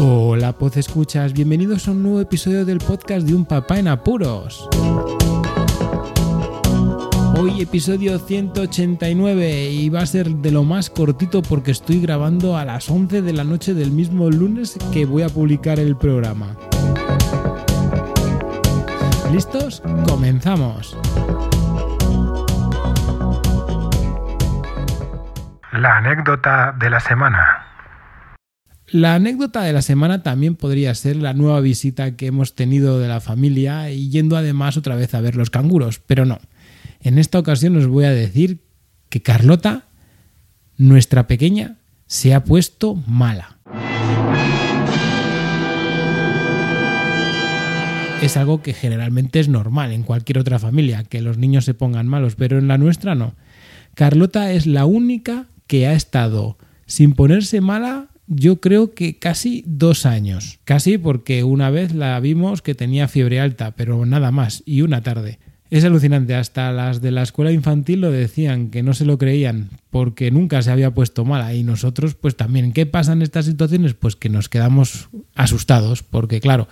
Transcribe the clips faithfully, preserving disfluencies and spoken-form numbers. Hola, podcescuchas, bienvenidos a un nuevo episodio del podcast de Un Papá en Apuros. Hoy episodio ciento ochenta y nueve y va a ser de lo más cortito porque estoy grabando a las once de la noche del mismo lunes que voy a publicar el programa. ¿Listos? ¡Comenzamos! La anécdota de la semana. La anécdota de la semana también podría ser la nueva visita que hemos tenido de la familia y yendo además otra vez a ver los canguros, pero no. En esta ocasión os voy a decir que Carlota, nuestra pequeña, se ha puesto mala. Es algo que generalmente es normal en cualquier otra familia, que los niños se pongan malos, pero en la nuestra no. Carlota es la única que ha estado sin ponerse mala. Yo creo que casi dos años. Casi porque una vez la vimos que tenía fiebre alta, pero nada más, y una tarde. Es alucinante, hasta las de la escuela infantil lo decían, que no se lo creían, porque nunca se había puesto mala. Y nosotros, pues también, ¿qué pasa en estas situaciones? Pues que nos quedamos asustados, porque claro,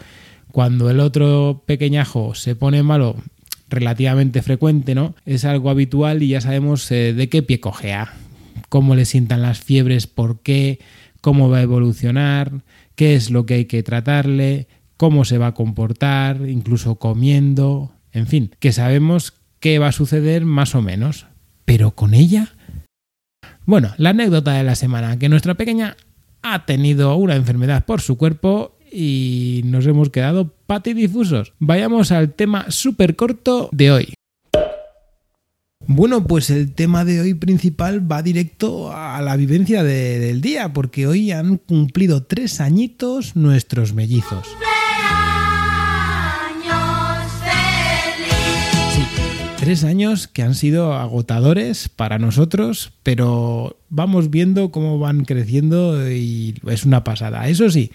cuando el otro pequeñajo se pone malo, relativamente frecuente, ¿no? Es algo habitual y ya sabemos eh, de qué pie cojea, cómo le sientan las fiebres, por qué, cómo va a evolucionar, qué es lo que hay que tratarle, cómo se va a comportar, incluso comiendo, en fin, que sabemos qué va a suceder más o menos. Pero con ella... Bueno, la anécdota de la semana, que nuestra pequeña ha tenido una enfermedad por su cuerpo y nos hemos quedado patidifusos. Vayamos al tema súper corto de hoy. Bueno, pues el tema de hoy principal va directo a la vivencia de, del día, porque hoy han cumplido tres añitos nuestros mellizos. ¡Cumpleaños feliz! Sí, tres años que han sido agotadores para nosotros, pero vamos viendo cómo van creciendo y es una pasada. Eso sí,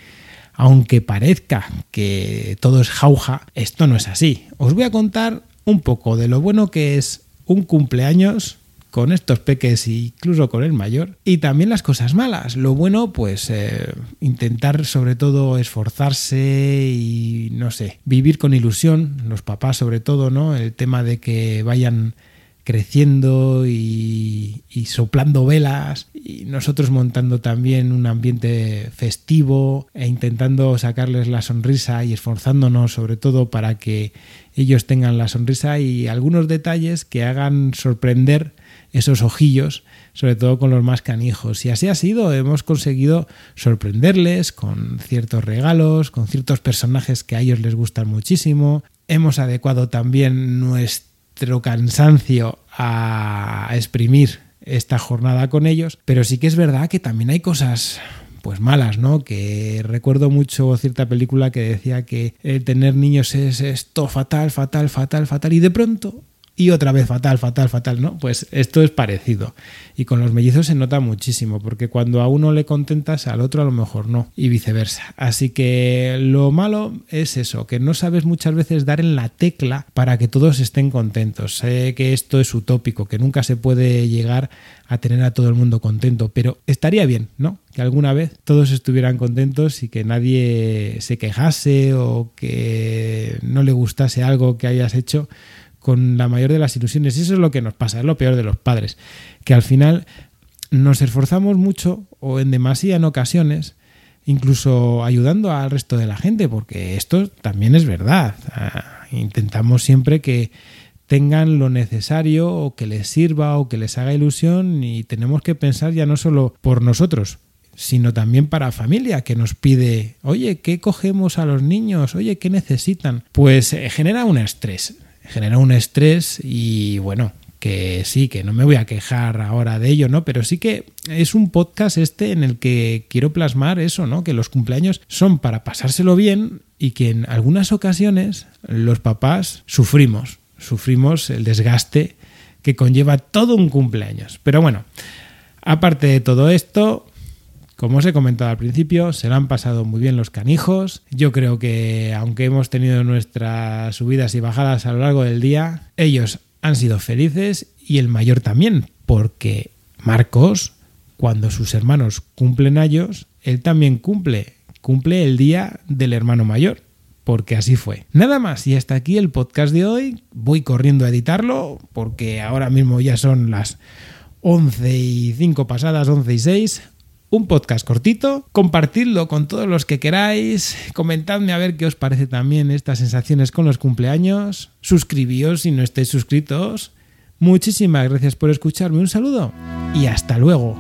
aunque parezca que todo es jauja, esto no es así. Os voy a contar un poco de lo bueno que es un cumpleaños con estos peques, incluso con el mayor, y también las cosas malas. Lo bueno, pues eh, intentar sobre todo esforzarse y no sé, vivir con ilusión, los papás sobre todo, ¿no? El tema de que vayan creciendo y, y soplando velas y nosotros montando también un ambiente festivo e intentando sacarles la sonrisa y esforzándonos sobre todo para que ellos tengan la sonrisa y algunos detalles que hagan sorprender esos ojillos, sobre todo con los más canijos. Y así ha sido, hemos conseguido sorprenderles con ciertos regalos, con ciertos personajes que a ellos les gustan muchísimo. Hemos adecuado también nuestra nuestro cansancio a exprimir esta jornada con ellos, pero sí que es verdad que también hay cosas pues malas, ¿no? Que recuerdo mucho cierta película que decía que el tener niños es esto fatal, fatal, fatal, fatal, y de pronto, y otra vez fatal, fatal, fatal, ¿no? Pues esto es parecido. Y con los mellizos se nota muchísimo, porque cuando a uno le contentas, al otro a lo mejor no, y viceversa. Así que lo malo es eso, que no sabes muchas veces dar en la tecla para que todos estén contentos. Sé que esto es utópico, que nunca se puede llegar a tener a todo el mundo contento, pero estaría bien, ¿no? Que alguna vez todos estuvieran contentos y que nadie se quejase o que no le gustase algo que hayas hecho con la mayor de las ilusiones. Eso es lo que nos pasa, es lo peor de los padres, que al final nos esforzamos mucho o en demasía en ocasiones, incluso ayudando al resto de la gente, porque esto también es verdad. Intentamos siempre que tengan lo necesario o que les sirva o que les haga ilusión y tenemos que pensar ya no solo por nosotros, sino también para familia que nos pide, oye, ¿qué cogemos a los niños? Oye, ¿qué necesitan? Pues eh, genera un estrés. Genera un estrés y bueno, que sí, que no me voy a quejar ahora de ello, ¿no? Pero sí que es un podcast este en el que quiero plasmar eso, ¿no? Que los cumpleaños son para pasárselo bien y que en algunas ocasiones los papás sufrimos, sufrimos el desgaste que conlleva todo un cumpleaños. Pero bueno, aparte de todo esto, como os he comentado al principio, se lo han pasado muy bien los canijos. Yo creo que, aunque hemos tenido nuestras subidas y bajadas a lo largo del día, ellos han sido felices y el mayor también, porque Marcos, cuando sus hermanos cumplen años, él también cumple, cumple el día del hermano mayor, porque así fue. Nada más, y hasta aquí el podcast de hoy. Voy corriendo a editarlo, porque ahora mismo ya son las once y cinco pasadas, once y seis. Un podcast cortito, compartidlo con todos los que queráis, comentadme a ver qué os parece también estas sensaciones con los cumpleaños, suscribíos si no estáis suscritos. Muchísimas gracias por escucharme, un saludo y hasta luego.